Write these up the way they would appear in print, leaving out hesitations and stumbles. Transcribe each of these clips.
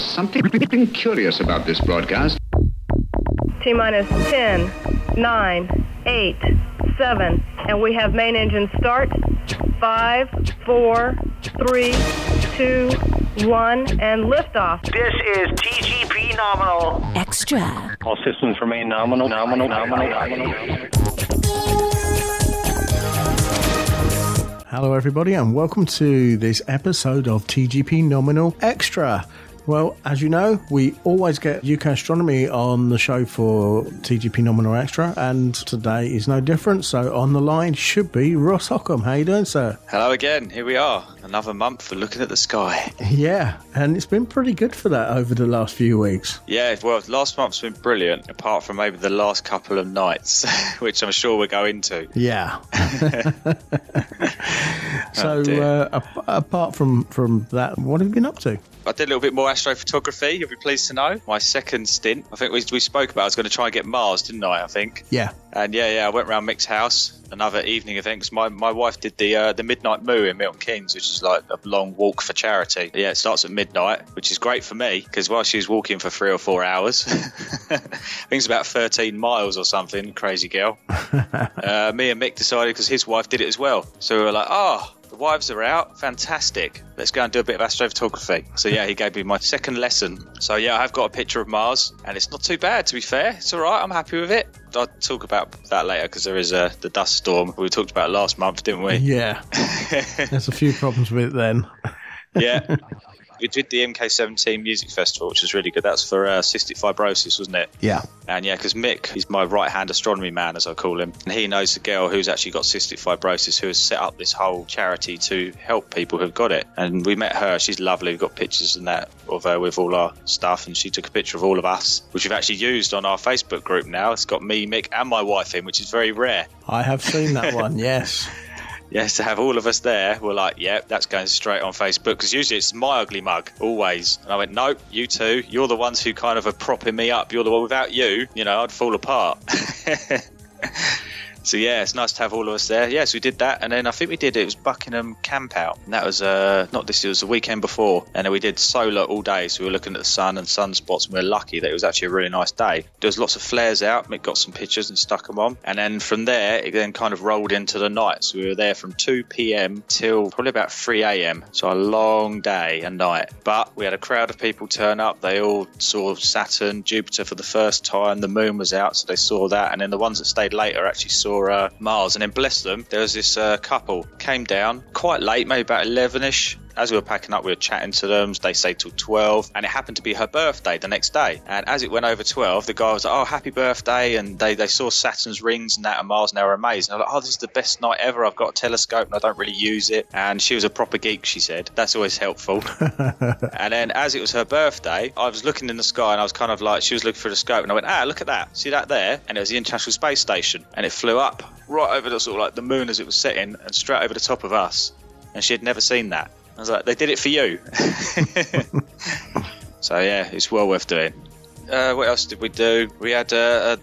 There's something curious about this broadcast. T-minus 10, 9, 8, 7. And we have main engine start. 5, 4, 3, 2, 1, and liftoff. This is TGP Nominal Extra. All systems remain nominal. Hello, everybody, and welcome to this episode of TGP Nominal Extra. Well, as you know, we always get UK Astronomy on the show for TGP Nominal Extra, and today is no different. So on the line should be Ross Hockham. How you doing, sir? Hello again. Here we are. Another month for looking at the sky. Yeah, and it's been pretty good for that over the last few weeks. Yeah, well, last month's been brilliant, apart from maybe the last couple of nights, which I'm sure we'll go into. Yeah. So apart from that, what have you been up to? I did a little bit more astrophotography, you'll be pleased to know. My second stint, I think we spoke about, I was going to try and get Mars, didn't I think? Yeah. And yeah, I went round Mick's house, another evening event, because my wife did the midnight moo in Milton Keynes, which is like a long walk for charity. Yeah, it starts at midnight, which is great for me, because while she was walking for 3 or 4 hours, I think it's about 13 miles or something, crazy girl, me and Mick decided, because his wife did it as well. So we were like, oh, the wives are out, fantastic, let's go and do a bit of astrophotography. So yeah, he gave me my second lesson. So yeah, I have got a picture of Mars, and it's not too bad, to be fair. It's all right, I'm happy with it. I'll talk about that later, because there is the dust storm we talked about last month, didn't we? Yeah. There's a few problems with it then. Yeah. We did the MK17 Music Festival, which was really good. That's for cystic fibrosis, wasn't it? Yeah. And yeah, because Mick is my right-hand astronomy man, as I call him. And he knows the girl who's actually got cystic fibrosis, who has set up this whole charity to help people who've got it. And we met her. She's lovely. We've got pictures and that of her with all our stuff. And she took a picture of all of us, which we've actually used on our Facebook group now. It's got me, Mick, and my wife in, which is very rare. I have seen that one, yes. Yes, to have all of us there, we're like, yeah, that's going straight on Facebook, because usually it's my ugly mug, always. And I went, nope, you two, you're the ones who kind of are propping me up. You're the one. Without you, you know, I'd fall apart. So yeah, it's nice to have all of us there. Yes, yeah, so we did that, and then I think we did, it was Buckingham camp out, and that was not this, it was the weekend before, and then we did solar all day, so we were looking at the sun and sunspots, and we were lucky that it was actually a really nice day. There was lots of flares out. Mick got some pictures and stuck them on, and then from there it then kind of rolled into the night. So we were there from 2 p.m. till probably about 3 a.m. so a long day and night, but we had a crowd of people turn up. They all saw Saturn, Jupiter for the first time. The moon was out, so they saw that, and then the ones that stayed later actually saw Mars. And then bless them, there was this couple came down quite late, maybe about 11ish. As we were packing up, we were chatting to them. They stayed till 12, and it happened to be her birthday the next day. And as it went over 12, the guy was like, oh, happy birthday. And they saw Saturn's rings and that and Mars, and they were amazed. And I was like, oh, this is the best night ever. I've got a telescope and I don't really use it. And she was a proper geek, she said. That's always helpful. And then as it was her birthday, I was looking in the sky, and I was kind of like, she was looking through the scope, and I went, ah, look at that. See that there? And it was the International Space Station. And it flew up right over the sort of like the moon as it was setting, and straight over the top of us. And she had never seen that. I was like, they did it for you. So yeah, it's well worth doing. What else did we do? We had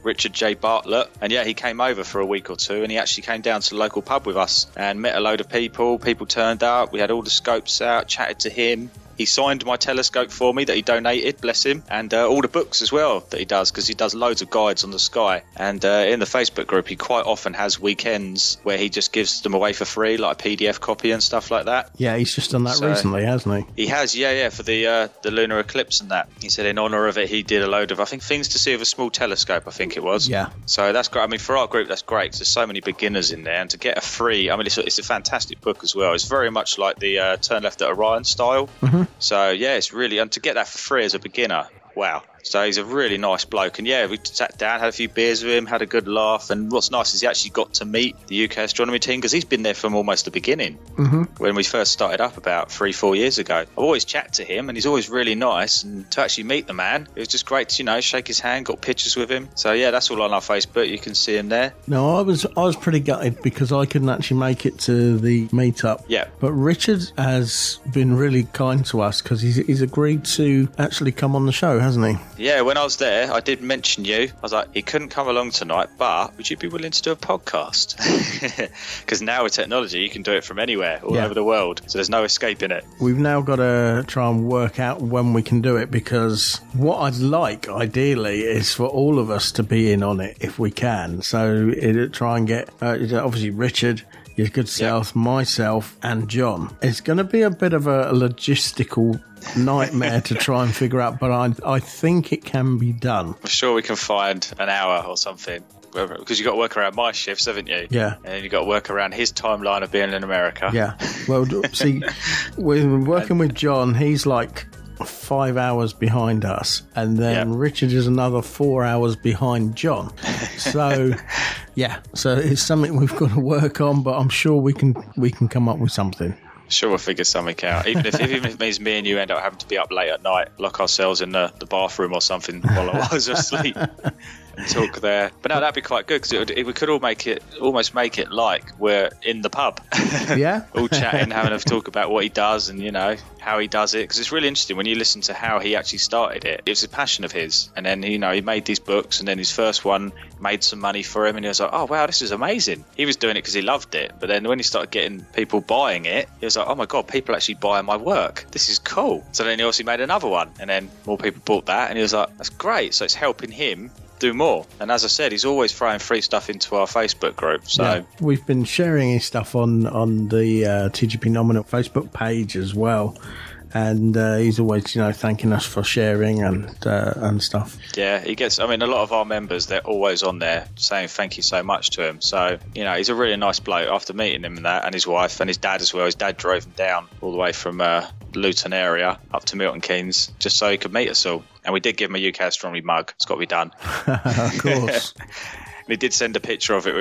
Richard J. Bartlett, and yeah, he came over for a week or two, and he actually came down to the local pub with us and met a load of people. People turned up. We had all the scopes out, chatted to him. He signed my telescope for me that he donated, bless him, and all the books as well that he does, because he does loads of guides on the sky. And in the Facebook group, he quite often has weekends where he just gives them away for free, like a PDF copy and stuff like that. Yeah, he's just done that recently, hasn't he? He has, yeah, for the lunar eclipse and that. He said in honour of it, he did a load of, I think, things to see with a small telescope, I think it was. Yeah. So that's great. I mean, for our group, that's great, because there's so many beginners in there. And to get a free, I mean, it's a fantastic book as well. It's very much like the Turn Left at Orion style. Mm-hmm. So yeah, it's really, and to get that for free as a beginner, wow. So he's a really nice bloke, and yeah, we sat down, had a few beers with him, had a good laugh. And what's nice is he actually got to meet the UK astronomy team, because he's been there from almost the beginning. Mm-hmm. When we first started up about 3-4 years ago, I've always chatted to him, and he's always really nice. And to actually meet the man, it was just great to, you know, shake his hand, got pictures with him. So yeah, that's all on our Facebook, you can see him there. No, I was pretty gutted because I couldn't actually make it to the meetup. Yeah. But Richard has been really kind to us, because he's agreed to actually come on the show, hasn't he? Yeah, when I was there, I did mention you. I was like, he couldn't come along tonight, but would you be willing to do a podcast? Because now with technology, you can do it from anywhere, all over the world. So there's no escaping it. We've now got to try and work out when we can do it, because what I'd like, ideally, is for all of us to be in on it if we can. So it'll try and get, obviously, Richard, your good self, myself, and John. It's going to be a bit of a logistical nightmare to try and figure out, but I think it can be done. I'm sure we can find an hour or something, because you've got to work around my shifts, haven't you? Yeah. And then you've got to work around his timeline of being in America. Yeah. Well, see, we're working with John. He's like 5 hours behind us, and then Richard is another 4 hours behind John. So so it's something we've got to work on, but I'm sure we can come up with something. Sure, we'll figure something out. Even if it means me and you end up having to be up late at night, lock ourselves in the bathroom or something while I was asleep. Talk there, but no, that'd be quite good, because we could all make it like we're in the pub, all chatting, having a talk about what he does and how he does it, because it's really interesting when you listen to how he actually started it. It was a passion of his, and then he made these books, and then his first one made some money for him, and he was like, oh wow, this is amazing. He was doing it because he loved it, but then when he started getting people buying it, he was like, oh my god, people actually buy my work, this is cool. So then he also made another one, and then more people bought that, and he was like, that's great. So it's helping him do more, and as I said, he's always throwing free stuff into our Facebook group. So we've been sharing his stuff on the TGP Nominal Facebook page as well, and he's always thanking us for sharing and stuff. Yeah, he gets, I mean, a lot of our members, they're always on there saying thank you so much to him. So he's a really nice bloke after meeting him and that, and his wife and his dad as well. His dad drove him down all the way from Luton area up to Milton Keynes just so he could meet us all. And we did give him a UK Astronomy mug. It's got to be done. Of course. And he did send a picture of it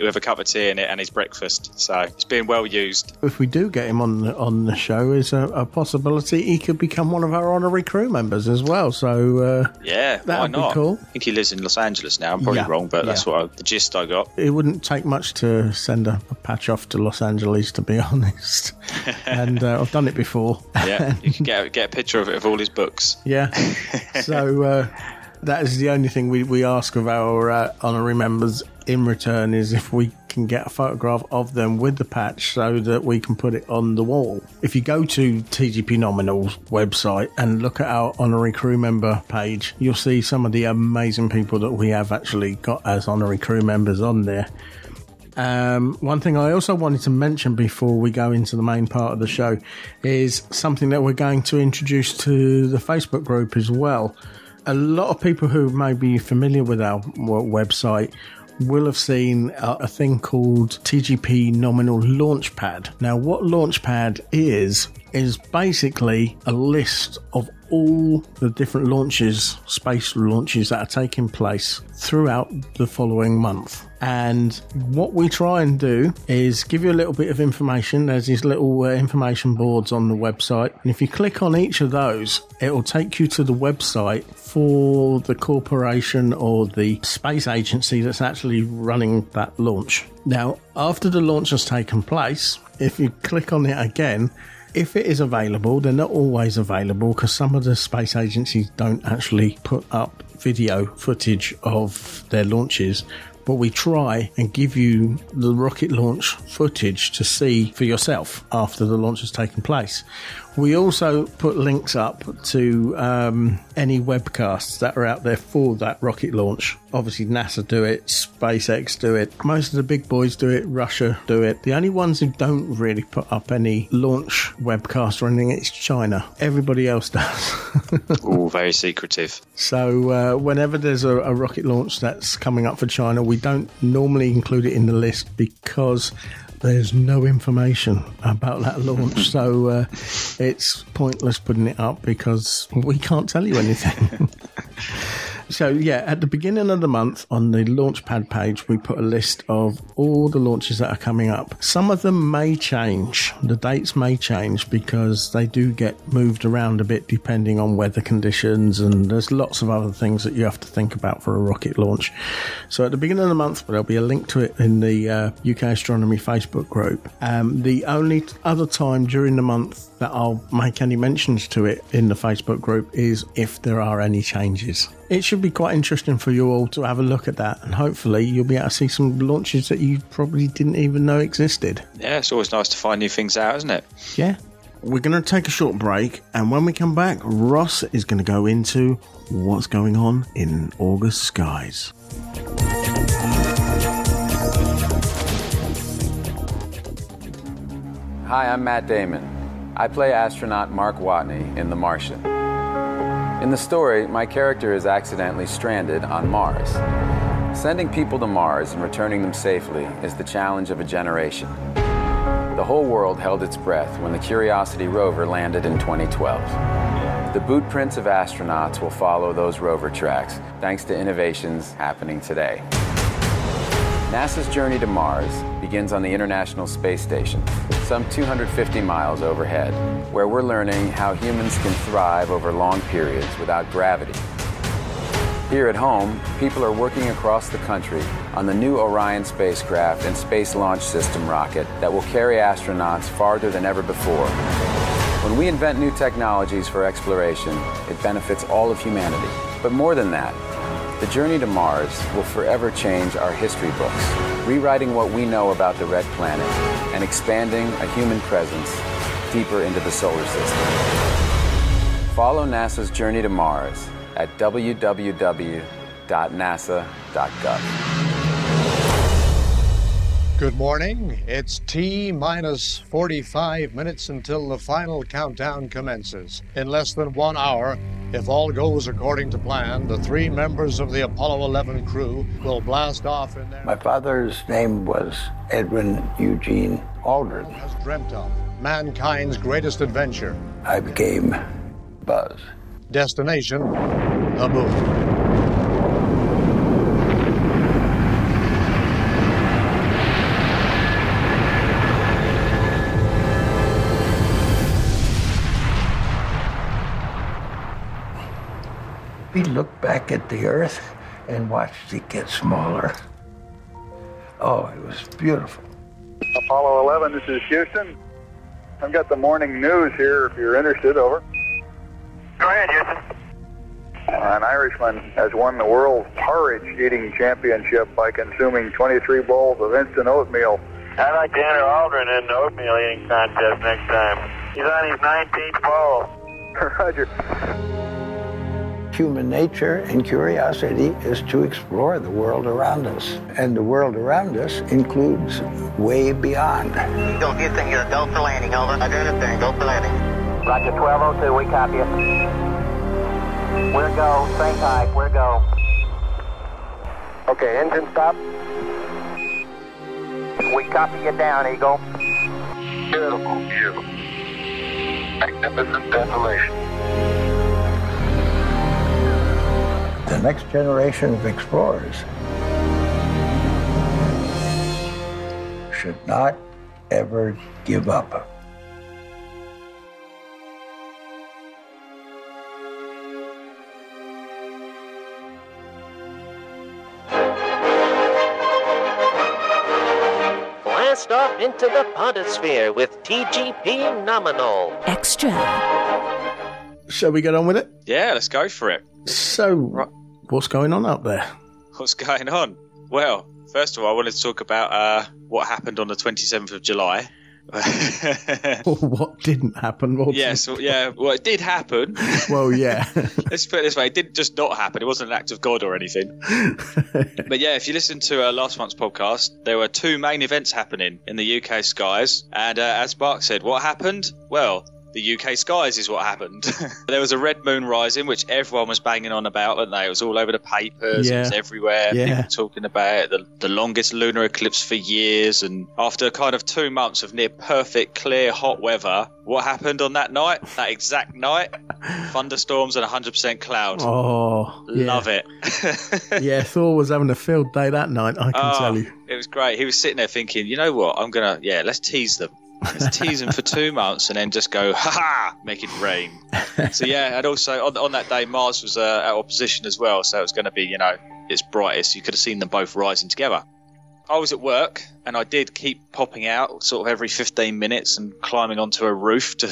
with a cup of tea in it and his breakfast. So it's been well used. If we do get him on the show, is a possibility he could become one of our honorary crew members as well. So that would be cool. I think he lives in Los Angeles now. I'm probably wrong, but that's the gist I got. It wouldn't take much to send a patch off to Los Angeles, to be honest. And I've done it before. Yeah, you can get a picture of it, of all his books. Yeah. So... that is the only thing we ask of our honorary members in return, is if we can get a photograph of them with the patch so that we can put it on the wall. If you go to TGP Nominal's website and look at our honorary crew member page, you'll see some of the amazing people that we have actually got as honorary crew members on there. One thing I also wanted to mention before we go into the main part of the show is something that we're going to introduce to the Facebook group as well. A lot of people who may be familiar with our website will have seen a thing called TGP Nominal Launchpad. Now, what Launchpad is basically a list of all the different launches, space launches that are taking place throughout the following month. And what we try and do is give you a little bit of information. There's these little information boards on the website, and if you click on each of those, it will take you to the website for the corporation or the space agency that's actually running that launch. Now, after the launch has taken place, if you click on it again, if it is available, they're not always available because some of the space agencies don't actually put up video footage of their launches. But we try and give you the rocket launch footage to see for yourself after the launch has taken place. We also put links up to any webcasts that are out there for that rocket launch. Obviously, NASA do it, SpaceX do it, most of the big boys do it, Russia do it. The only ones who don't really put up any launch webcast or anything, it's China. Everybody else does. All very secretive. So whenever there's a rocket launch that's coming up for China, we don't normally include it in the list because there's no information about that launch. So it's pointless putting it up because we can't tell you anything. So, yeah, at the beginning of the month on the Launchpad page, we put a list of all the launches that are coming up. Some of them may change. The dates may change because they do get moved around a bit depending on weather conditions, and there's lots of other things that you have to think about for a rocket launch. So at the beginning of the month, there'll be a link to it in the UK Astronomy Facebook group. The only other time during the month that I'll make any mentions to it in the Facebook group is if there are any changes. It should be quite interesting for you all to have a look at that, and hopefully you'll be able to see some launches that you probably didn't even know existed. Yeah, it's always nice to find new things out, isn't it? Yeah. We're going to take a short break, and when we come back, Ross is going to go into what's going on in August skies. Hi, I'm Matt Damon. I play astronaut Mark Watney in The Martian. In the story, my character is accidentally stranded on Mars. Sending people to Mars and returning them safely is the challenge of a generation. The whole world held its breath when the Curiosity rover landed in 2012. The bootprints of astronauts will follow those rover tracks, thanks to innovations happening today. NASA's journey to Mars begins on the International Space Station, some 250 miles overhead, where we're learning how humans can thrive over long periods without gravity. Here at home, people are working across the country on the new Orion spacecraft and Space Launch System rocket that will carry astronauts farther than ever before. When we invent new technologies for exploration, it benefits all of humanity. But more than that, the journey to Mars will forever change our history books, rewriting what we know about the Red Planet and expanding a human presence deeper into the solar system. Follow NASA's journey to Mars at www.nasa.gov. Good morning. It's T minus 45 minutes until the final countdown commences. In less than 1 hour, if all goes according to plan, the three members of the Apollo 11 crew will blast off in their... My father's name was Edwin Eugene Aldrin. ...has dreamt of mankind's greatest adventure. I became Buzz. Destination, the moon. We looked back at the Earth and watched it get smaller. Oh, it was beautiful. Apollo 11, this is Houston. I've got the morning news here if you're interested, over. Go ahead, Houston. An Irishman has won the world porridge eating championship by consuming 23 bowls of instant oatmeal. I'd like to enter Aldrin in the oatmeal eating contest next time. He's on his 19th bowl. Roger. Human nature and curiosity is to explore the world around us. And the world around us includes way beyond. Go Houston, you're go for landing, over. I do understand, go for landing. Roger 1202, we copy you. We're go, same type, we're go. Okay, engine stop. We copy you down, Eagle. You. Magnificent desolation. The next generation of explorers should not ever give up. Blast off into the podosphere with TGP Nominal Extra. Shall we get on with it? Yeah, let's go for it. So... Right. What's going on up there? What's going on? Well, first of all, I wanted to talk about what happened on the 27th of July. Or what didn't happen? Well, it did happen. Well, yeah. Let's put it this way. It didn't just not happen. It wasn't an act of God or anything. But yeah, if you listen to last month's podcast, there were two main events happening in the UK skies. And as Mark said, what happened? Well, the UK skies is what happened. There was a red moon rising, which everyone was banging on about, weren't they? It was all over the papers, it was everywhere, people talking about it, the longest lunar eclipse for years. And after kind of 2 months of near perfect, clear, hot weather, what happened on that night, that exact night? Thunderstorms and 100% cloud. Oh, love it. Yeah, Thor was having a field day that night, I can tell you. It was great. He was sitting there thinking, you know what, I'm going to, let's tease them. Let's tease them for 2 months and then just go, ha-ha, make it rain. So, and also on that day, Mars was at opposition as well, so it was going to be, its brightest. You could have seen them both rising together. I was at work and I did keep popping out sort of every 15 minutes and climbing onto a roof to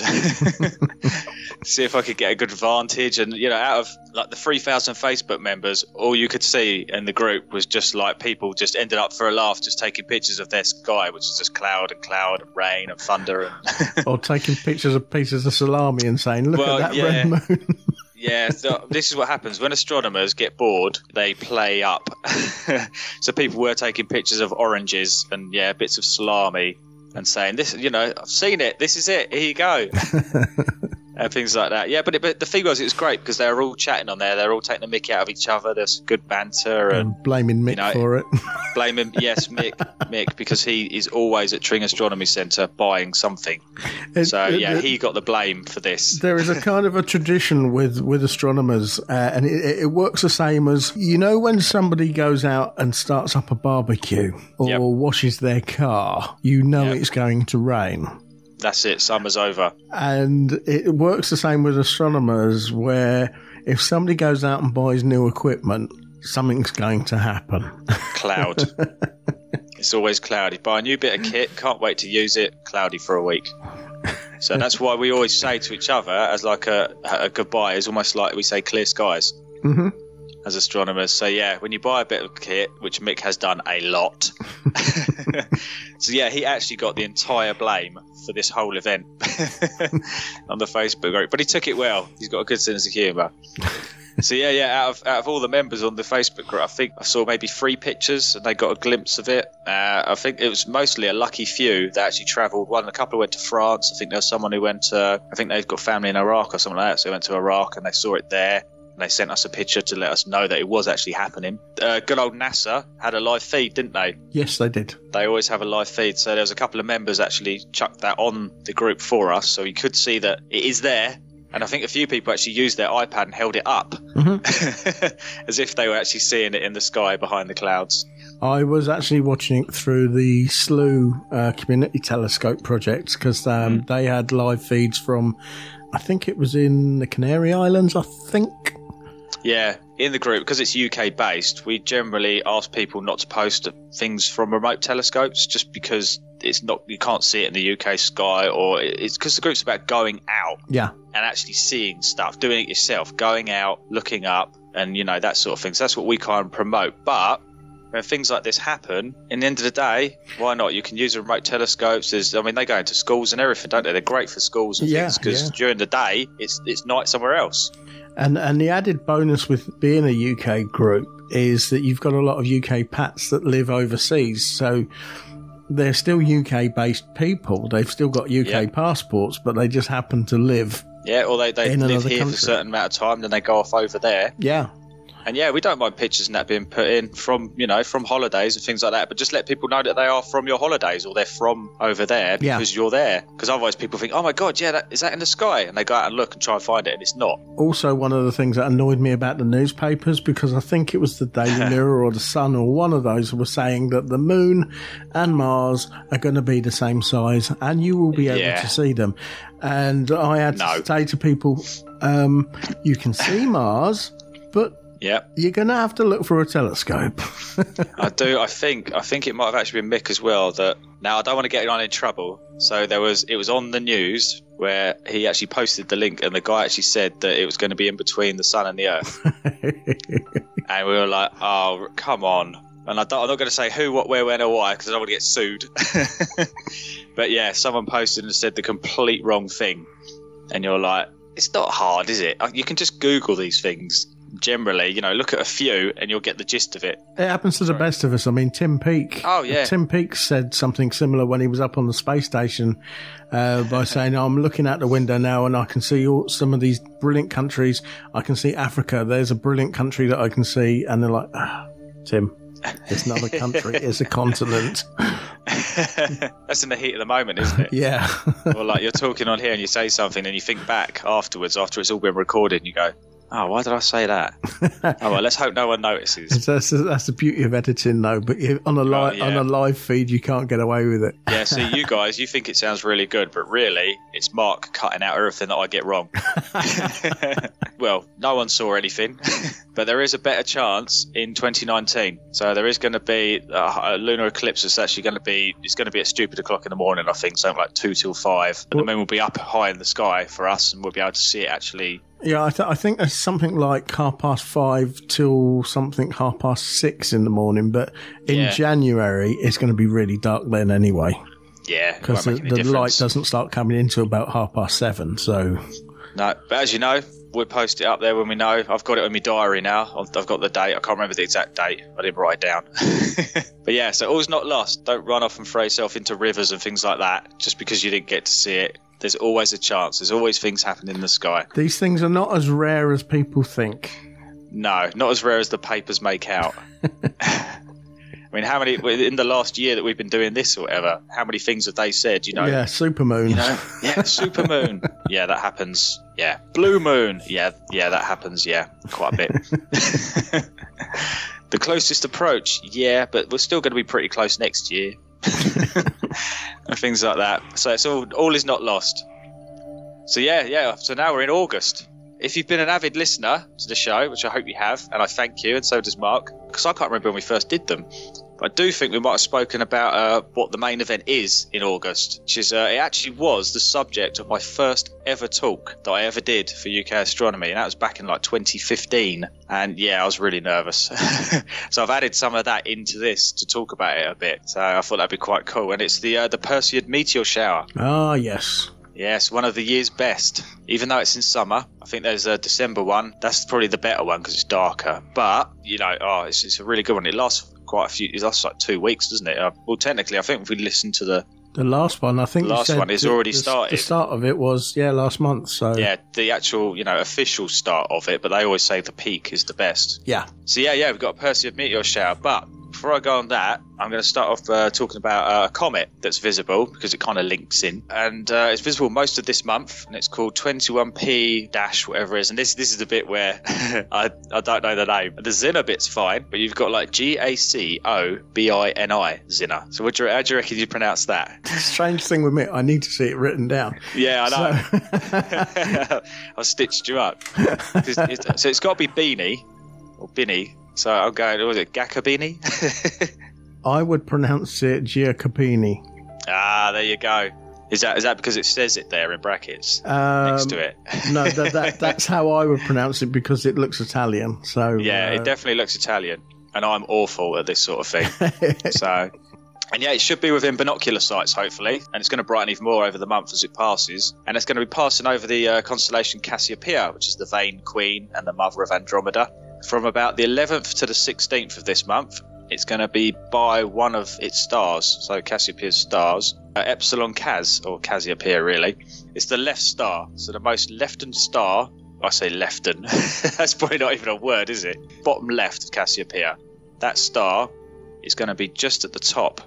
see if I could get a good vantage. And, out of like the 3,000 Facebook members, all you could see in the group was just like people just ended up for a laugh, just taking pictures of their sky, which is just cloud and rain and thunder. And or taking pictures of pieces of salami and saying, look at that red moon. Yeah, so this is what happens. When astronomers get bored, they play up. So people were taking pictures of oranges and, bits of salami and saying, "This, I've seen it. This is it. Here you go." And things like that. Yeah, but the thing was, it was great because they were all chatting on there. They were all taking the mick out of each other. There's good banter. And blaming Mick for it. Blaming, yes, Mick, because he is always at Tring Astronomy Centre buying something. He got the blame for this. There is a kind of a tradition with astronomers, and it works the same as, when somebody goes out and starts up a barbecue or washes their car, it's going to rain. That's it, summer's over. And it works the same with astronomers, where if somebody goes out and buys new equipment, something's going to happen. Cloud. It's always cloudy. Buy a new bit of kit, can't wait to use it, cloudy for a week. So that's why we always say to each other, as like a goodbye, is almost like we say clear skies. Mm-hmm. As astronomers, so when you buy a bit of kit, which Mick has done a lot, so he actually got the entire blame for this whole event on the Facebook group, but he took it well. He's got a good sense of humour. So out of all the members on the Facebook group, I think I saw maybe 3 pictures, and they got a glimpse of it. I think it was mostly a lucky few that actually travelled. One, a couple went to France. I think there was someone who went to, I think they've got family in Iraq or something like that, so they went to Iraq and they saw it there. And they sent us a picture to let us know that it was actually happening. Good old NASA had a live feed, didn't they? Yes, they did. They always have a live feed. So there was a couple of members actually chucked that on the group for us. So you could see that it is there. And I think a few people actually used their iPad and held it up as if they were actually seeing it in the sky behind the clouds. I was actually watching it through the SLU Community Telescope project because they had live feeds from, I think it was in the Canary Islands, I think. Yeah, in the group, because it's UK based, we generally ask people not to post things from remote telescopes just because it's not, you can't see it in the UK sky, or it's because the group's about going out and actually seeing stuff, doing it yourself, going out, looking up, and that sort of thing. So that's what we kind of promote. But when things like this happen, in the end of the day, why not? You can use remote telescopes. They go into schools and everything, don't they? They're great for schools and things because during the day, it's night somewhere else. And the added bonus with being a UK group is that you've got a lot of UK pats that live overseas. So they're still UK-based people. They've still got UK passports, but they just happen to live or they live here country for a certain amount of time, then they go off over there. Yeah. And we don't mind pictures and that being put in from, from holidays and things like that. But just let people know that they are from your holidays or they're from over there because you're there. Because otherwise people think, oh my God, is that in the sky? And they go out and look and try and find it and it's not. Also, one of the things that annoyed me about the newspapers, because I think it was the Daily Mirror or the Sun or one of those were saying that the moon and Mars are going to be the same size and you will be able to see them. And I had to say to people, you can see Mars, but... Yep. You're going to have to look for a telescope. I do. I think it might have actually been Mick as well that now I don't want to get anyone in trouble. So it was on the news where he actually posted the link and the guy actually said that it was going to be in between the sun and the earth. And we were like, oh, come on. And I'm not going to say who, what, where, when or why because I don't want to get sued. But someone posted and said the complete wrong thing. And you're like, it's not hard, is it? You can just Google these things. generally, you know, look at a few and you'll get the gist of it. It happens to the best of us. I mean, Tim Peake. Oh, yeah. Tim Peake said something similar when he was up on the space station by saying, I'm looking out the window now and I can see some of these brilliant countries. I can see Africa. There's a brilliant country that I can see. And they're like, Tim, it's not a country, it's a continent. That's in the heat of the moment, isn't it? Yeah. Or like you're talking on here and you say something and you think back afterwards, after it's all been recorded, and you go, oh, why did I say that? Oh, well, let's hope no one notices. That's the beauty of editing, though. But on a live feed, you can't get away with it. Yeah, see, you guys, you think it sounds really good, but really, it's Mark cutting out everything that I get wrong. Well, no one saw anything, but there is a better chance in 2019. So there is going to be a lunar eclipse. It's going to be at stupid o'clock in the morning, I think, something like 2 till 5. And the moon will be up high in the sky for us, and we'll be able to see it actually. Yeah, I think there's something like 5:30 till something 6:30 in the morning. But in January, it's going to be really dark then anyway. Yeah, because the light doesn't start coming in till about 7:30. So no, but as you know, we'll post it up there when we know. I've got it in my diary now. I've got the date. I can't remember the exact date. I didn't write it down. But yeah, so all's not lost. Don't run off and throw yourself into rivers and things like that just because you didn't get to see it. There's always a chance. There's always things happening in the sky. These things are not as rare as people think. No, not as rare as the papers make out. I mean, how many in the last year that we've been doing this or whatever? How many things have they said? You know, yeah, supermoon. You know? Yeah, supermoon. Yeah, that happens. Yeah, blue moon. Yeah, that happens. Yeah, quite a bit. The closest approach. Yeah, but we're still going to be pretty close next year. And things like that. So it's all is not lost. So yeah. So now we're in August. If you've been an avid listener to the show, which I hope you have, and I thank you, and so does Mark, because I can't remember when we first did them. But I do think we might have spoken about what the main event is in August, which is it actually was the subject of my first ever talk that I ever did for UK Astronomy, and that was back in like 2015. And yeah, I was really nervous. So I've added some of that into this to talk about it a bit. So I thought that'd be quite cool. And it's the Perseid meteor shower. Ah, yes. Yes, one of the year's best. Even though it's in summer, I think there's a December one. That's probably the better one because it's darker. But, you know, it's a really good one. It lasts like 2 weeks, doesn't it? Well, technically, I think if we listen to the last one, I think the last one is already started. The start of it was, last month. So yeah, the actual, official start of it. But they always say the peak is the best. Yeah. So yeah, we've got a Perseid meteor shower. But before I go on that, I'm going to start off talking about a comet that's visible because it kind of links in. And it's visible most of this month, and it's called 21P dash whatever it is. And this is the bit where I don't know the name. The Zinner bit's fine, but you've got like GACOBINI, Zinner. So how do you reckon you pronounce that? Strange thing with me, I need to see it written down. Yeah, I know. I stitched you up. So it's got to be Beanie or Binny. So I'll go, was it Gacobini? I would pronounce it Giacopini. Ah, there you go. Is that because it says it there in brackets next to it? No, that's how I would pronounce it because it looks Italian. So yeah, it definitely looks Italian, and I'm awful at this sort of thing. So, and yeah, it should be within binocular sights, hopefully, and it's going to brighten even more over the month as it passes. And it's going to be passing over the constellation Cassiopeia, which is the vain queen and the mother of Andromeda. From about the 11th to the 16th of this month, it's going to be by one of its stars, so Cassiopeia's stars, Epsilon Cas, or Cassiopeia really. It's the left star, so the most leftened star, I say leften, that's probably not even a word, is it? Bottom left of Cassiopeia. That star is going to be just at the top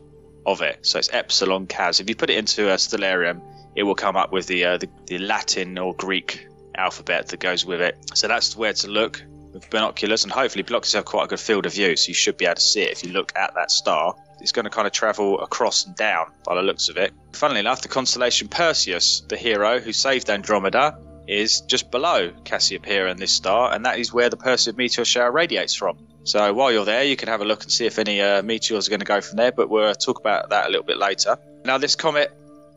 of it, so it's Epsilon Cas. If you put it into a stellarium, it will come up with the Latin or Greek alphabet that goes with it. So that's where to look with binoculars, and hopefully block yourself quite a good field of view, so you should be able to see it if you look at that star. It's going to kind of travel across and down by the looks of it. Funnily enough, the constellation Perseus, the hero who saved Andromeda, is just below Cassiopeia and this star, and that is where the Perseid meteor shower radiates from. So while you're there, you can have a look and see if any meteors are going to go from there, but we'll talk about that a little bit later. Now, this comet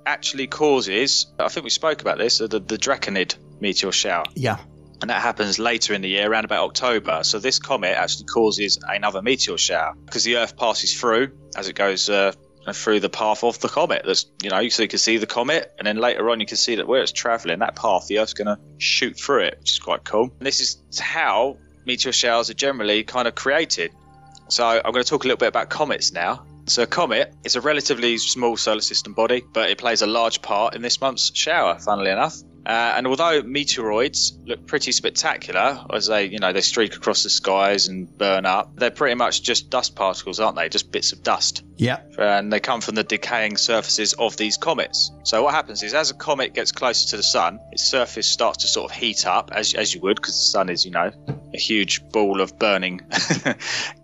actually causes, I think we spoke about this, the Draconid meteor shower. Yeah. And that happens later in the year, around about October. So this comet actually causes another meteor shower because the Earth passes through as it goes through the path of the comet. That's, so you can see the comet, and then later on you can see that where it's travelling, that path, the Earth's going to shoot through it, which is quite cool. And this is how meteor showers are generally kind of created. So I'm going to talk a little bit about comets now. So a comet is a relatively small solar system body, but it plays a large part in this month's shower, funnily enough. And although meteoroids look pretty spectacular as they streak across the skies and burn up, they're pretty much just dust particles, aren't they? Just bits of dust. Yeah. And they come from the decaying surfaces of these comets. So what happens is, as a comet gets closer to the sun, its surface starts to sort of heat up, as you would, because the sun is, a huge ball of burning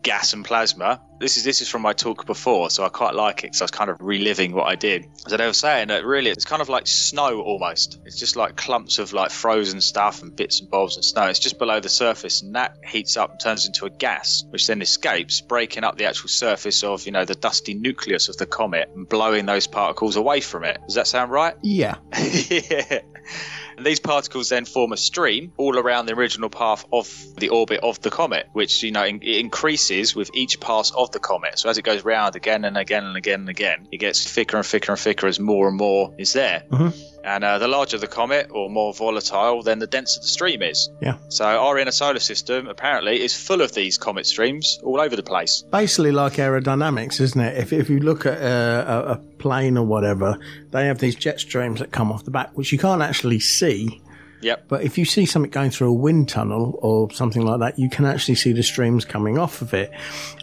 gas and plasma. This is from my talk before, so I quite like it, because I was kind of reliving what I did. So they were saying that really it's kind of like snow almost. It's just like clumps of like frozen stuff and bits and bobs and snow. It's just below the surface, and that heats up and turns into a gas, which then escapes, breaking up the actual surface of, the dusty nucleus of the comet and blowing those particles away from it. Does that sound right? Yeah. Yeah. And these particles then form a stream all around the original path of the orbit of the comet, which, it increases with each pass of the comet. So as it goes round again and again and again and again, it gets thicker and thicker and thicker as more and more is there. Mm-hmm. And the larger the comet, or more volatile, then the denser the stream is. Yeah. So our inner solar system, apparently, is full of these comet streams all over the place. Basically like aerodynamics, isn't it? If you look at a plane or whatever, they have these jet streams that come off the back, which you can't actually see. Yep. But if you see something going through a wind tunnel or something like that, you can actually see the streams coming off of it.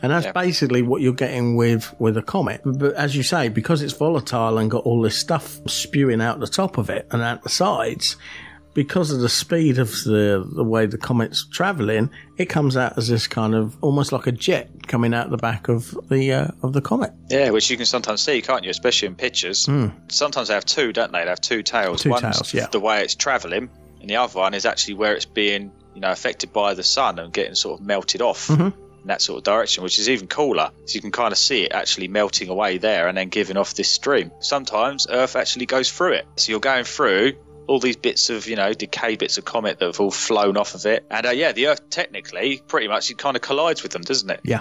And that's basically what you're getting with a comet. But as you say, because it's volatile and got all this stuff spewing out the top of it and out the sides, because of the speed of the way the comet's travelling, it comes out as this kind of almost like a jet coming out the back of the comet. Yeah, which you can sometimes see, can't you? Especially in pictures. Mm. Sometimes they have two, don't they? They have two tails. One's the way it's travelling, and the other one is actually where it's being, affected by the sun and getting sort of melted off in that sort of direction, which is even cooler. So you can kind of see it actually melting away there and then giving off this stream. Sometimes Earth actually goes through it. So you're going through all these bits of, decay bits of comet that have all flown off of it. And, the Earth technically pretty much it kind of collides with them, doesn't it? Yeah.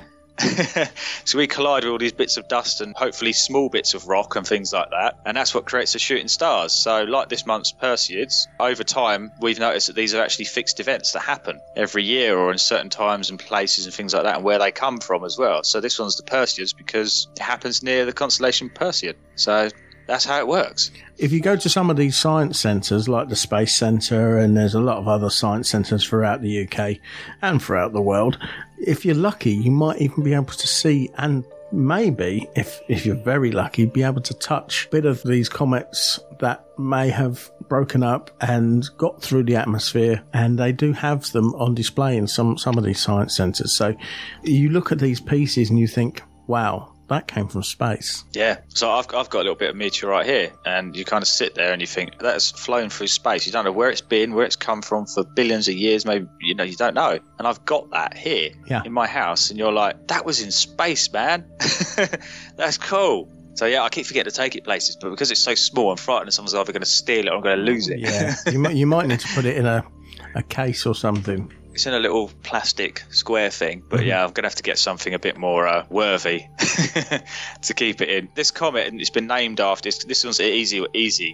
So we collide with all these bits of dust and hopefully small bits of rock and things like that, and that's what creates the shooting stars. So like this month's Perseids, over time we've noticed that these are actually fixed events that happen every year or in certain times and places and things like that, and where they come from as well. So this one's the Perseids because it happens near the constellation Perseid. So that's how it works. If you go to some of these science centres, like the Space Centre, and there's a lot of other science centres throughout the UK and throughout the world, if you're lucky, you might even be able to see, and maybe, if you're very lucky, be able to touch a bit of these comets that may have broken up and got through the atmosphere, and they do have them on display in some of these science centres. So you look at these pieces and you think, wow, that came from space. Yeah. So I've got a little bit of meteorite here, and you kind of sit there and you think, that's flown through space. You don't know where it's been, where it's come from for billions of years, maybe, you don't know. And I've got that here in my house, and you're like, that was in space, man. That's cool. So, I keep forgetting to take it places, but because it's so small, I'm frightened someone's either going to steal it or I'm going to lose it. Yeah. You might need to put it in a case or something. It's in a little plastic square thing, but I'm going to have to get something a bit more worthy to keep it in. This comet, and it's been named after, this one's easy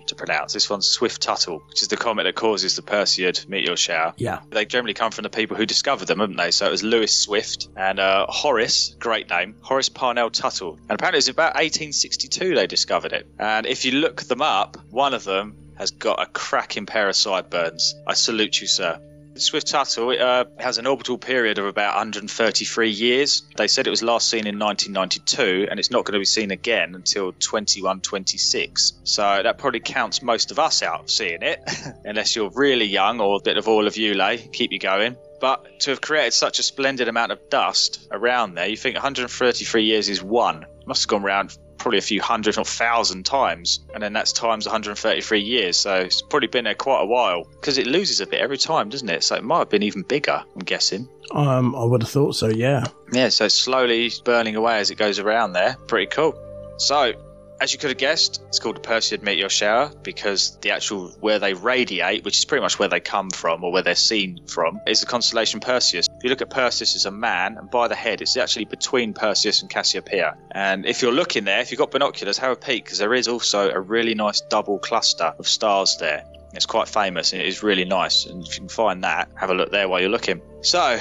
to pronounce. This one's Swift-Tuttle, which is the comet that causes the Perseid meteor shower. Yeah. They generally come from the people who discovered them, haven't they? So it was Lewis Swift and Horace, great name, Horace Parnell Tuttle. And apparently it was about 1862 they discovered it. And if you look them up, one of them has got a cracking pair of sideburns. I salute you, sir. Swift-Tuttle has an orbital period of about 133 years. They said it was last seen in 1992, and it's not going to be seen again until 2126. So that probably counts most of us out seeing it, unless you're really young, or a bit of all of you, Lay, keep you going. But to have created such a splendid amount of dust around there, you think 133 years is one. It must have gone round probably a few hundred or thousand times, and then that's times 133 years, so it's probably been there quite a while, because it loses a bit every time, doesn't it? So it might have been even bigger, I'm guessing. I would have thought so, yeah. Yeah, so slowly burning away as it goes around there. Pretty cool. So, as you could have guessed, it's called the Perseid meteor shower, because the actual where they radiate, which is pretty much where they come from or where they're seen from, is the constellation Perseus. If you look at Perseus as a man, and by the head, it's actually between Perseus and Cassiopeia. And if you're looking there, if you've got binoculars, have a peek, because there is also a really nice double cluster of stars there. It's quite famous, and it is really nice. And if you can find that, have a look there while you're looking. So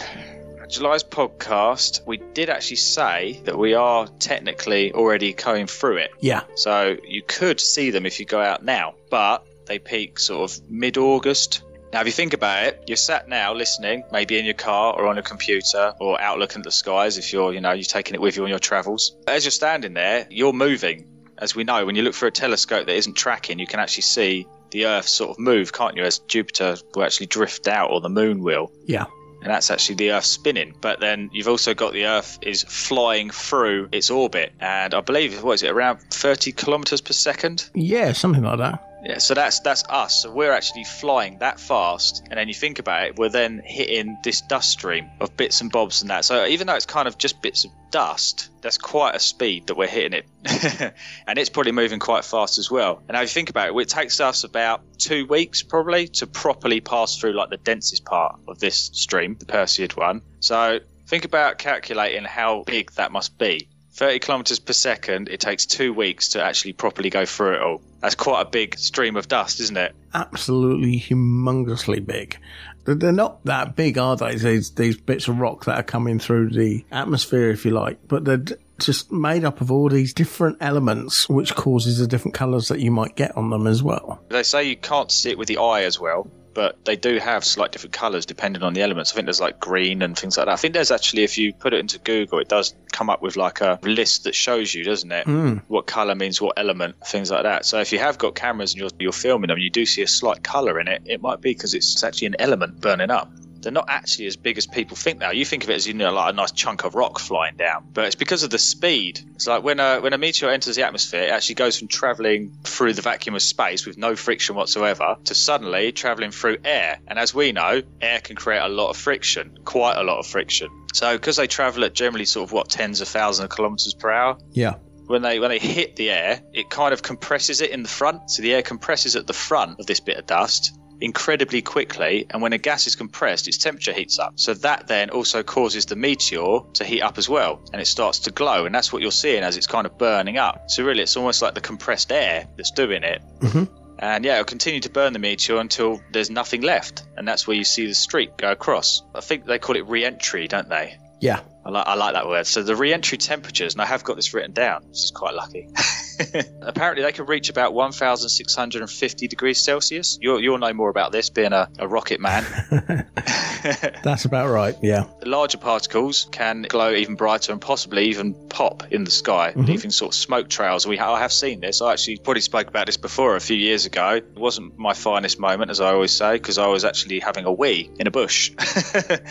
July's podcast, we did actually say that we are technically already going through it. Yeah. So you could see them if you go out now, but they peak sort of mid-August. Now, if you think about it, you're sat now listening, maybe in your car or on a computer or out looking at the skies if you're, you know, you're taking it with you on your travels. As you're standing there, you're moving. As we know, when you look through a telescope that isn't tracking, you can actually see the Earth sort of move, can't you? As Jupiter will actually drift out, or the moon will. Yeah. And that's actually the Earth spinning. But then you've also got the Earth is flying through its orbit. And I believe, what is it, around 30 kilometres per second? Yeah, something like that. Yeah, so that's us. So we're actually flying that fast. And then you think about it, we're then hitting this dust stream of bits and bobs and that. So even though it's kind of just bits of dust, that's quite a speed that we're hitting it. And it's probably moving quite fast as well. And now if you think about it, it takes us about 2 weeks probably to properly pass through like the densest part of this stream, the Perseid one. So think about calculating how big that must be. 30 kilometres per second, it takes 2 weeks to actually properly go through it all. That's quite a big stream of dust, isn't it? Absolutely humongously big. They're not that big, are they? These bits of rock that are coming through the atmosphere, if you like. But they're just made up of all these different elements, which causes the different colours that you might get on them as well. They say you can't see it with the eye as well, but they do have slight different colours depending on the elements. I think there's like green and things like that. I think there's actually, if you put it into Google, it does come up with like a list that shows you, doesn't it? Mm. What colour means what element, things like that. So if you have got cameras and you're filming them, you do see a slight colour in it. It might be because it's actually an element burning up. They're not actually as big as people think now. You think of it as, you know, like a nice chunk of rock flying down. But it's because of the speed. It's like when a meteor enters the atmosphere, it actually goes from travelling through the vacuum of space with no friction whatsoever to suddenly travelling through air. And as we know, air can create a lot of friction, quite a lot of friction. So because they travel at generally sort of, tens of thousands of kilometres per hour? Yeah. When they hit the air, it kind of compresses it in the front. So the air compresses at the front of this bit of dust incredibly quickly, and when a gas is compressed, its temperature heats up, so that then also causes the meteor to heat up as well, and it starts to glow, and that's what you're seeing as it's kind of burning up. So really it's almost like the compressed air that's doing it. Mm-hmm. And yeah, it'll continue to burn the meteor until there's nothing left, and that's where you see the streak go across. I think they call it re-entry, don't they? Yeah, I like that word. So the re-entry temperatures, and I have got this written down, which is quite lucky. Apparently they can reach about 1,650 degrees Celsius. You'll know more about this, being a rocket man. That's about right, yeah. The larger particles can glow even brighter and possibly even pop in the sky, mm-hmm. leaving sort of smoke trails. I have seen this. I actually probably spoke about this before a few years ago. It wasn't my finest moment, as I always say, because I was actually having a wee in a bush. I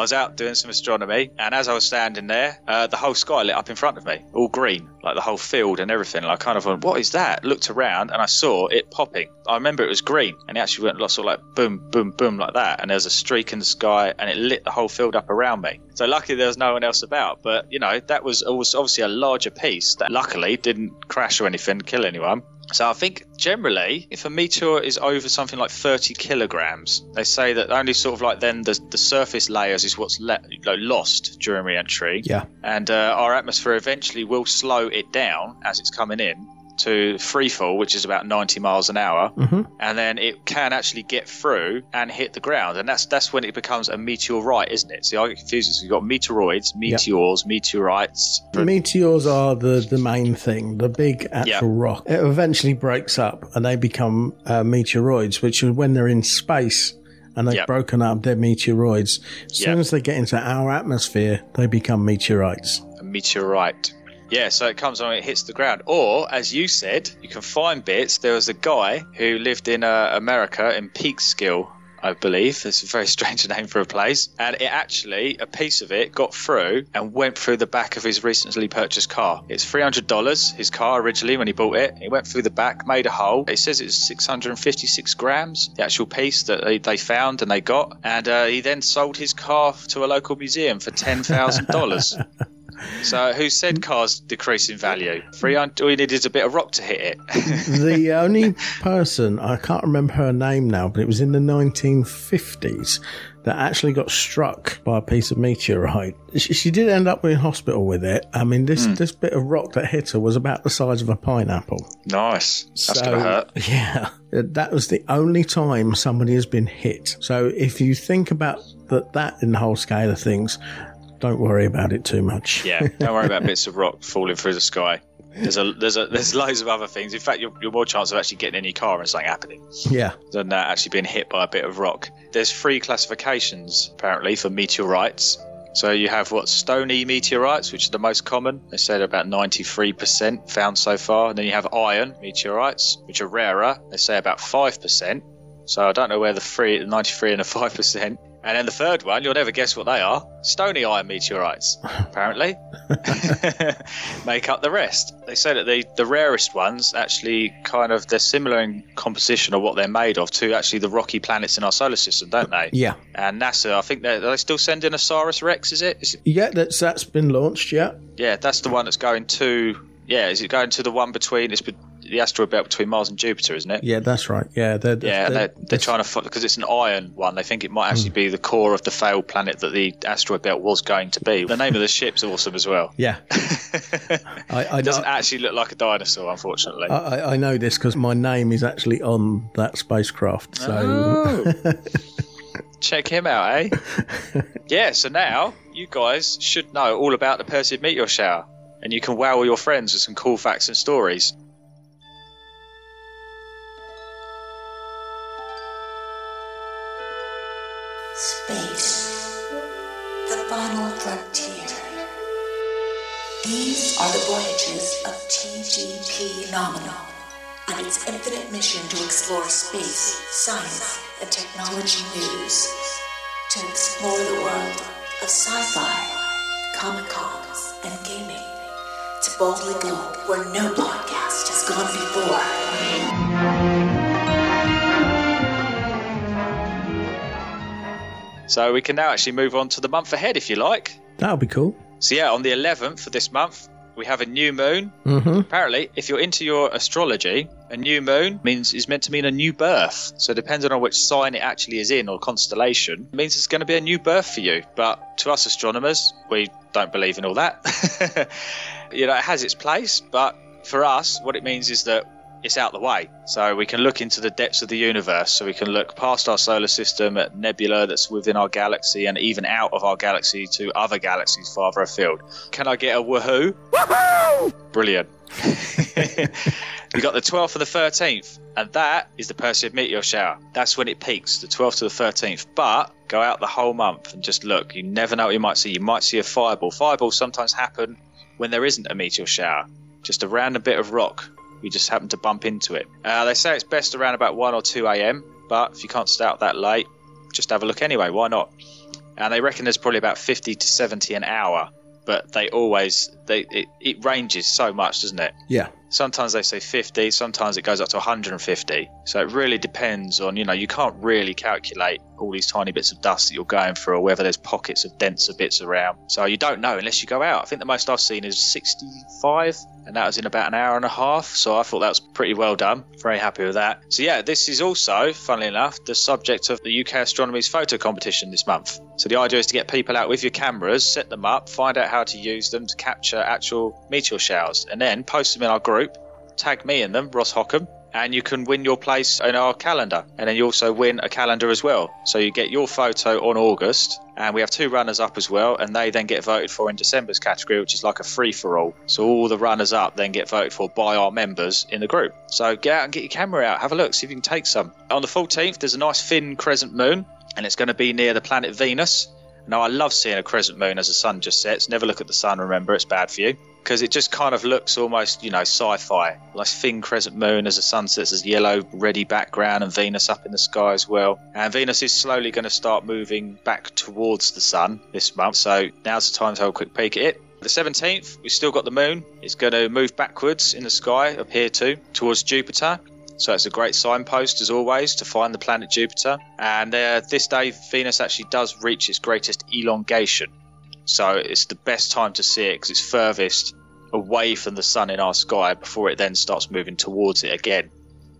was out doing some astronomy, and as I was standing there, the whole sky lit up in front of me, all green, like the whole field and everything. And I kind of went, what is that? Looked around and I saw it popping. I remember it was green, and it actually went sort of like boom, boom, boom like that. And there was a streak in the sky and it lit the whole field up around me. So luckily there was no one else about. But, you know, that was obviously a larger piece that luckily didn't crash or anything, kill anyone. So I think generally, if a meteor is over something like 30 kilograms, they say that only sort of like then the surface layers is what's lost during re-entry. Yeah. And our atmosphere eventually will slow it down as it's coming in to free fall, which is about 90 miles an hour. Mm-hmm. And then it can actually get through and hit the ground. And that's when it becomes a meteorite, isn't it? See, I get confused. So you've got meteoroids, meteors, yep. Meteorites. Meteors are the main thing, the big actual yep. rock. It eventually breaks up and they become meteoroids, which is when they're in space and they've yep. broken up, they're meteoroids. As yep. soon as they get into our atmosphere, they become meteorites. A meteorite. Yeah, so it comes along, it hits the ground. Or, as you said, you can find bits. There was a guy who lived in America, in Peekskill, I believe. It's a very strange name for a place. And it actually, a piece of it got through and went through the back of his recently purchased car. It's $300, his car originally when he bought it. It went through the back, made a hole. It says it was 656 grams, the actual piece that they found and they got. And he then sold his car to a local museum for $10,000. So who said cars decrease in value? All you need is a bit of rock to hit it. The only person, I can't remember her name now, but it was in the 1950s that actually got struck by a piece of meteorite. She did end up in hospital with it. I mean, this bit of rock that hit her was about the size of a pineapple. Nice. That's going to hurt. Yeah. That was the only time somebody has been hit. So if you think about that in the whole scale of things, don't worry about it too much. Yeah, don't worry about bits of rock falling through the sky. There's loads of other things. In fact, you're more chance of actually getting in your car and something happening. Yeah. Than actually being hit by a bit of rock. There's three classifications apparently for meteorites. So you have stony meteorites, which are the most common. They said about 93% found so far. And then you have iron meteorites, which are rarer. They say about 5%. So I don't know where the 93 and the 5%. And then the third one, you'll never guess what they are. Stony iron meteorites, apparently, make up the rest. They say that the rarest ones actually kind of, they're similar in composition of what they're made of to actually the rocky planets in our solar system, don't they? Yeah. And NASA, I think they still send in Osiris Rex, is it? Yeah, that's been launched, yeah. Yeah, that's the one that's going to, yeah, is it going to the one between, it's the asteroid belt between Mars and Jupiter, isn't it? Yeah, that's right. Yeah, they're trying to, because it's an iron one. They think it might actually be the core of the failed planet that the asteroid belt was going to be. The name of the ship's awesome as well. Yeah, it doesn't actually look like a dinosaur, unfortunately. I know this because my name is actually on that spacecraft. So check him out, eh? Yeah. So now you guys should know all about the Perseid meteor shower, and you can wow all your friends with some cool facts and stories. Space, the final frontier. These are the voyages of TGP Nominal and its infinite mission to explore space, science, and technology news. To explore the world of sci-fi, comic-cons, and gaming. To boldly go where no podcast has gone before. So we can now actually move on to the month ahead, if you like. That'll be cool. So yeah, on the 11th of this month, we have a new moon. Mm-hmm. Apparently, if you're into your astrology, a new moon is meant to mean a new birth. So depending on which sign it actually is in or constellation, it means it's going to be a new birth for you. But to us astronomers, we don't believe in all that. It has its place, but for us, what it means is that it's out the way, so we can look into the depths of the universe, so we can look past our solar system at nebula that's within our galaxy and even out of our galaxy to other galaxies farther afield. Can I get a woohoo? Woohoo! Brilliant. We got the 12th and the 13th, and that is the Perseid meteor shower. That's when it peaks, the 12th to the 13th, but go out the whole month and just look. You never know what you might see. You might see a fireball. Fireballs sometimes happen when there isn't a meteor shower, just a random bit of rock. We just happen to bump into it. They say it's best around about 1 or 2 a.m., but if you can't stay out that late, just have a look anyway. Why not? And they reckon there's probably about 50 to 70 an hour, but it ranges so much, doesn't it? Yeah. Sometimes they say 50, sometimes it goes up to 150. So it really depends on, you can't really calculate all these tiny bits of dust that you're going through or whether there's pockets of denser bits around. So you don't know unless you go out. I think the most I've seen is 65, and that was in about an hour and a half. So I thought that was pretty well done. Very happy with that. So yeah, this is also, funnily enough, the subject of the UK Astronomy's photo competition this month. So the idea is to get people out with your cameras, set them up, find out how to use them to capture actual meteor showers, and then post them in our group, tag me in them, Ross Hockham, and you can win your place in our calendar. And then you also win a calendar as well. So you get your photo on August, and we have 2 runners-up as well, and they then get voted for in December's category, which is like a free-for-all. So all the runners-up then get voted for by our members in the group. So get out and get your camera out, have a look, see if you can take some. On the 14th, there's a nice thin crescent moon, and it's going to be near the planet Venus. Now, I love seeing a crescent moon as the sun just sets. Never look at the sun, remember, it's bad for you. Because it just kind of looks almost, sci-fi. Like thin crescent moon as the sun sets, as yellow, reddy background, and Venus up in the sky as well. And Venus is slowly going to start moving back towards the sun this month. So now's the time to have a quick peek at it. The 17th, we've still got the moon. It's going to move backwards in the sky, up here too, towards Jupiter. So it's a great signpost, as always, to find the planet Jupiter. And this day, Venus actually does reach its greatest elongation. So it's the best time to see it because it's furthest away from the sun in our sky before it then starts moving towards it again.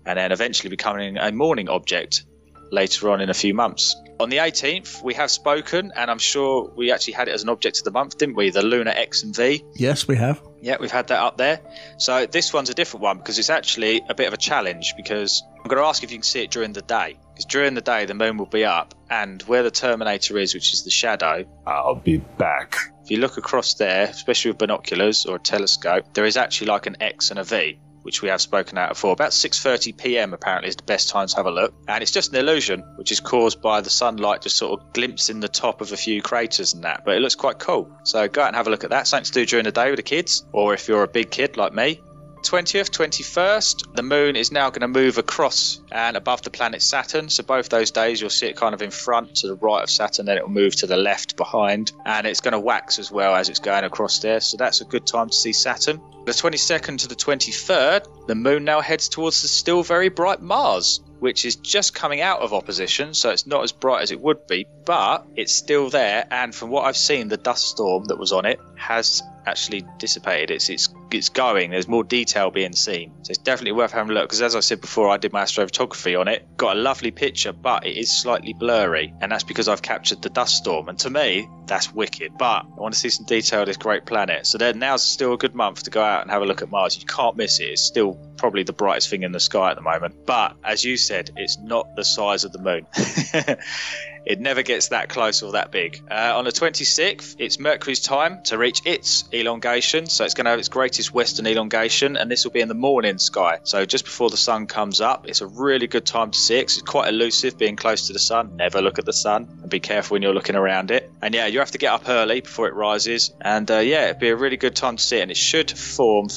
And then eventually becoming a morning object later on in a few months. On the 18th, we have spoken, and I'm sure we actually had it as an object of the month, didn't we? The Lunar X and V. Yes, we have. Yeah, we've had that up there. So this one's a different one because it's actually a bit of a challenge, because I'm going to ask if you can see it during the day. Because during the day, the moon will be up, and where the terminator is, which is the shadow... I'll be back. If you look across there, especially with binoculars or a telescope, there is actually like an X and a V, which we have spoken out before. About 6:30pm apparently is the best time to have a look, and it's just an illusion which is caused by the sunlight just sort of glimpsing the top of a few craters and that, but it looks quite cool. So go out and have a look at that. Something to do during the day with the kids, or if you're a big kid like me. 20th, 21st, the moon is now going to move across and above the planet Saturn. So both those days you'll see it kind of in front to the right of Saturn, then it will move to the left behind, and it's going to wax as well as it's going across there. So that's a good time to see Saturn. The 22nd to the 23rd, the moon now heads towards the still very bright Mars, which is just coming out of opposition, so it's not as bright as it would be, but it's still there. And from what I've seen, the dust storm that was on it has actually dissipated. It's going. There's more detail being seen, so it's definitely worth having a look. Because as I said before, I did my astrophotography on it, got a lovely picture, but it is slightly blurry, and that's because I've captured the dust storm. And to me, that's wicked. But I want to see some detail of this great planet. So then now's still a good month to go out and have a look at Mars. You can't miss it. It's still probably the brightest thing in the sky at the moment. But as you said, it's not the size of the moon. It never gets that close or that big. On the 26th, it's Mercury's time to reach its elongation. So it's going to have its greatest western elongation, and this will be in the morning sky. So just before the sun comes up, it's a really good time to see it. It's quite elusive being close to the sun. Never look at the sun, and be careful when you're looking around it. And yeah, you have to get up early before it rises. And it'd be a really good time to see it. And it should form,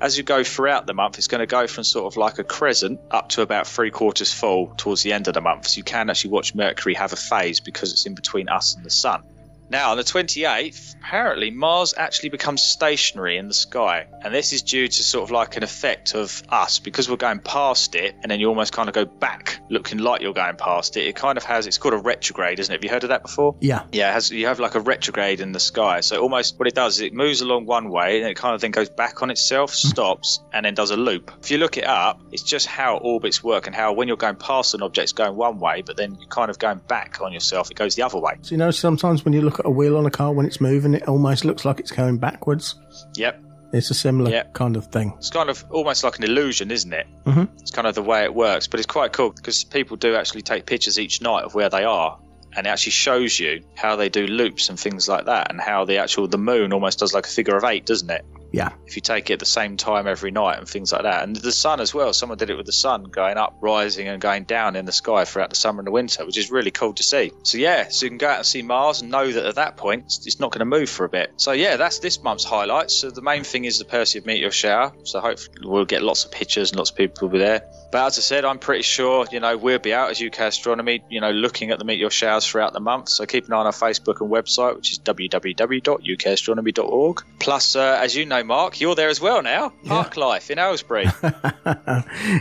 as you go throughout the month, it's going to go from sort of like a crescent up to about 3/4 full towards the end of the month. So you can actually watch Mercury have a phase because it's in between us and the sun. Now, on the 28th, apparently Mars actually becomes stationary in the sky. And this is due to sort of like an effect of us, because we're going past it, and then you almost kind of go back looking like you're going past it. It kind of has, it's called a retrograde, isn't it? Have you heard of that before? Yeah. Yeah, you have like a retrograde in the sky. So almost what it does is it moves along one way, and it kind of then goes back on itself, stops, and then does a loop. If you look it up, it's just how orbits work, and how when you're going past an object, it's going one way, but then you're kind of going back on yourself, it goes the other way. So you know, sometimes when you look a wheel on a car, when it's moving, it almost looks like it's going backwards. Yep. It's a similar kind of thing. It's kind of almost like an illusion, isn't it? Mm-hmm. It's kind of the way it works, but it's quite cool because people do actually take pictures each night of where they are, and it actually shows you how they do loops and things like that, and how the moon almost does like a figure of eight, doesn't it? Yeah. If you take it at the same time every night and things like that. And the sun as well. Someone did it with the sun going up, rising and going down in the sky throughout the summer and the winter, which is really cool to see. So yeah, so you can go out and see Mars and know that at that point, it's not going to move for a bit. So yeah, that's this month's highlights. So the main thing is the Perseid meteor shower. So hopefully we'll get lots of pictures and lots of people will be there. But as I said, I'm pretty sure, we'll be out as UK Astronomy, looking at the meteor showers throughout the month. So keep an eye on our Facebook and website, which is www.ukastronomy.org. Plus, as you know, Mark, you're there as well now. Park life in Aylesbury.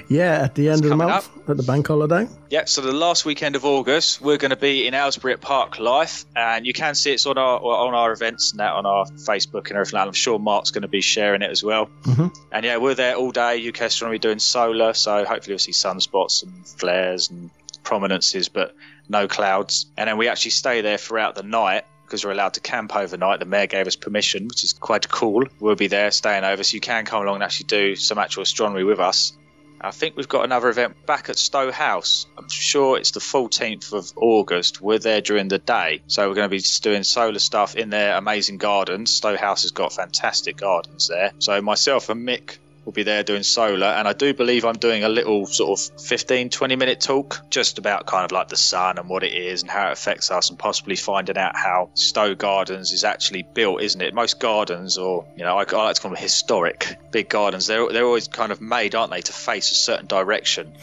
Yeah, at the end of the month, at the bank holiday. Yeah, so the last weekend of August, we're going to be in Aylesbury at Park Life, and you can see it's on our events and that on our Facebook and everything. I'm sure Mark's going to be sharing it as well. Mm-hmm. And yeah, we're there all day. UK Astronomy doing solar, so hopefully we'll see sunspots and flares and prominences, but no clouds. And then we actually stay there throughout the night, because we're allowed to camp overnight. The mayor gave us permission, which is quite cool. We'll be there staying over, so you can come along and actually do some actual astronomy with us. I think we've got another event back at Stowe House. I'm sure it's the 14th of August. We're there during the day. So we're going to be just doing solar stuff in their amazing gardens. Stowe House has got fantastic gardens there. So myself and Mick will be there doing solar, and I do believe I'm doing a little sort of 15-20 minute talk just about kind of like the sun and what it is and how it affects us, and possibly finding out how Stowe Gardens is actually built, isn't it? Most gardens, or I like to call them historic big gardens, they're always kind of made, aren't they, to face a certain direction,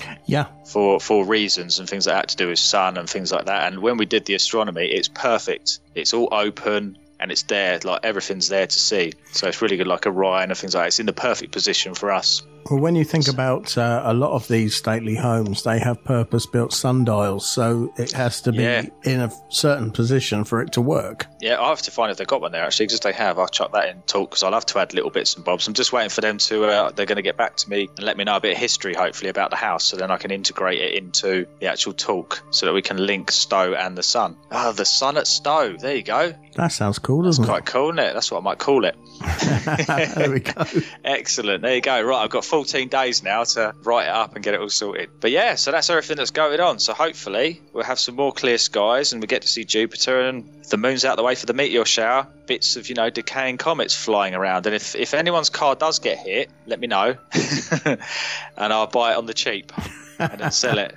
for reasons and things like that, to do with sun and things like that. And when we did the astronomy, it's perfect, it's all open. And and it's there, like everything's there to see. So it's really good, like Orion and things like that. It's in the perfect position for us. Well, when you think about a lot of these stately homes, they have purpose-built sundials, so it has to be in a certain position for it to work. Yeah, I'll have to find if they've got one there, actually, because if they have, I'll chuck that in talk, because I'll have to add little bits and bobs. I'm just waiting for them to, they're going to get back to me and let me know a bit of history, hopefully, about the house, so then I can integrate it into the actual talk, so that we can link Stowe and the Sun. Oh, the Sun at Stowe, there you go. That sounds cool, doesn't it? That's quite cool, isn't it? That's what I might call it. There we go. Excellent, there you go. Right, I've got 14 days now to write it up and get it all sorted. But yeah, so that's everything that's going on. So hopefully we'll have some more clear skies and we get to see Jupiter, and the moon's out of the way for the meteor shower. Bits of, you know, decaying comets flying around. And if anyone's car does get hit, let me know. And I'll buy it on the cheap and then sell it.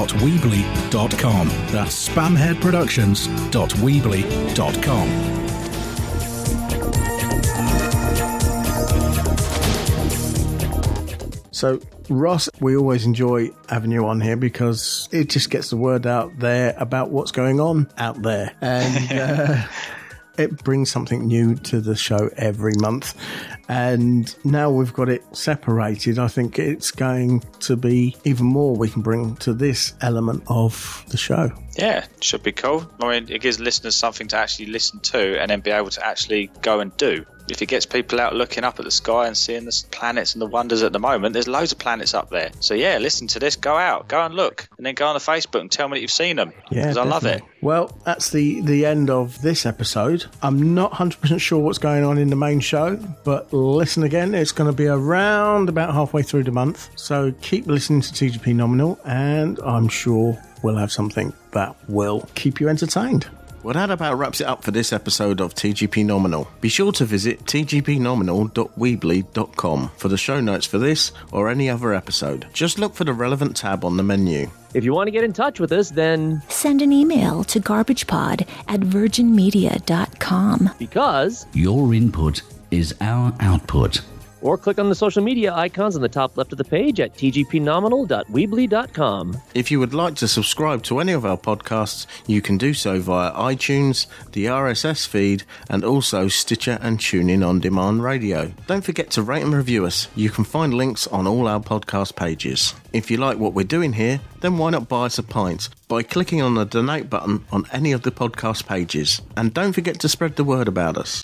That's spamheadproductions.weebly.com. So, Ross, we always enjoy having you on here because it just gets the word out there about what's going on out there. And it brings something new to the show every month. And now we've got it separated, I think it's going to be even more we can bring to this element of the show. Yeah, should be cool. I mean, it gives listeners something to actually listen to and then be able to actually go and do. If it gets people out looking up at the sky and seeing the planets and the wonders at the moment, there's loads of planets up there. So yeah, listen to this, go out, go and look, and then go on to Facebook and tell me that you've seen them. Yeah, because I love it. Well, that's the end of this episode. I'm not 100% sure what's going on in the main show, but listen again. It's going to be around about halfway through the month. So keep listening to TGP Nominal, and I'm sure we'll have something that will keep you entertained. Well, that about wraps it up for this episode of TGP Nominal. Be sure to visit tgpnominal.weebly.com for the show notes for this or any other episode. Just look for the relevant tab on the menu. If you want to get in touch with us, then send an email to garbagepod@virginmedia.com. Because your input is our output. Or click on the social media icons on the top left of the page at tgpnominal.weebly.com. If you would like to subscribe to any of our podcasts, you can do so via iTunes, the RSS feed, and also Stitcher and TuneIn On Demand Radio. Don't forget to rate and review us. You can find links on all our podcast pages. If you like what we're doing here, then why not buy us a pint by clicking on the donate button on any of the podcast pages. And don't forget to spread the word about us.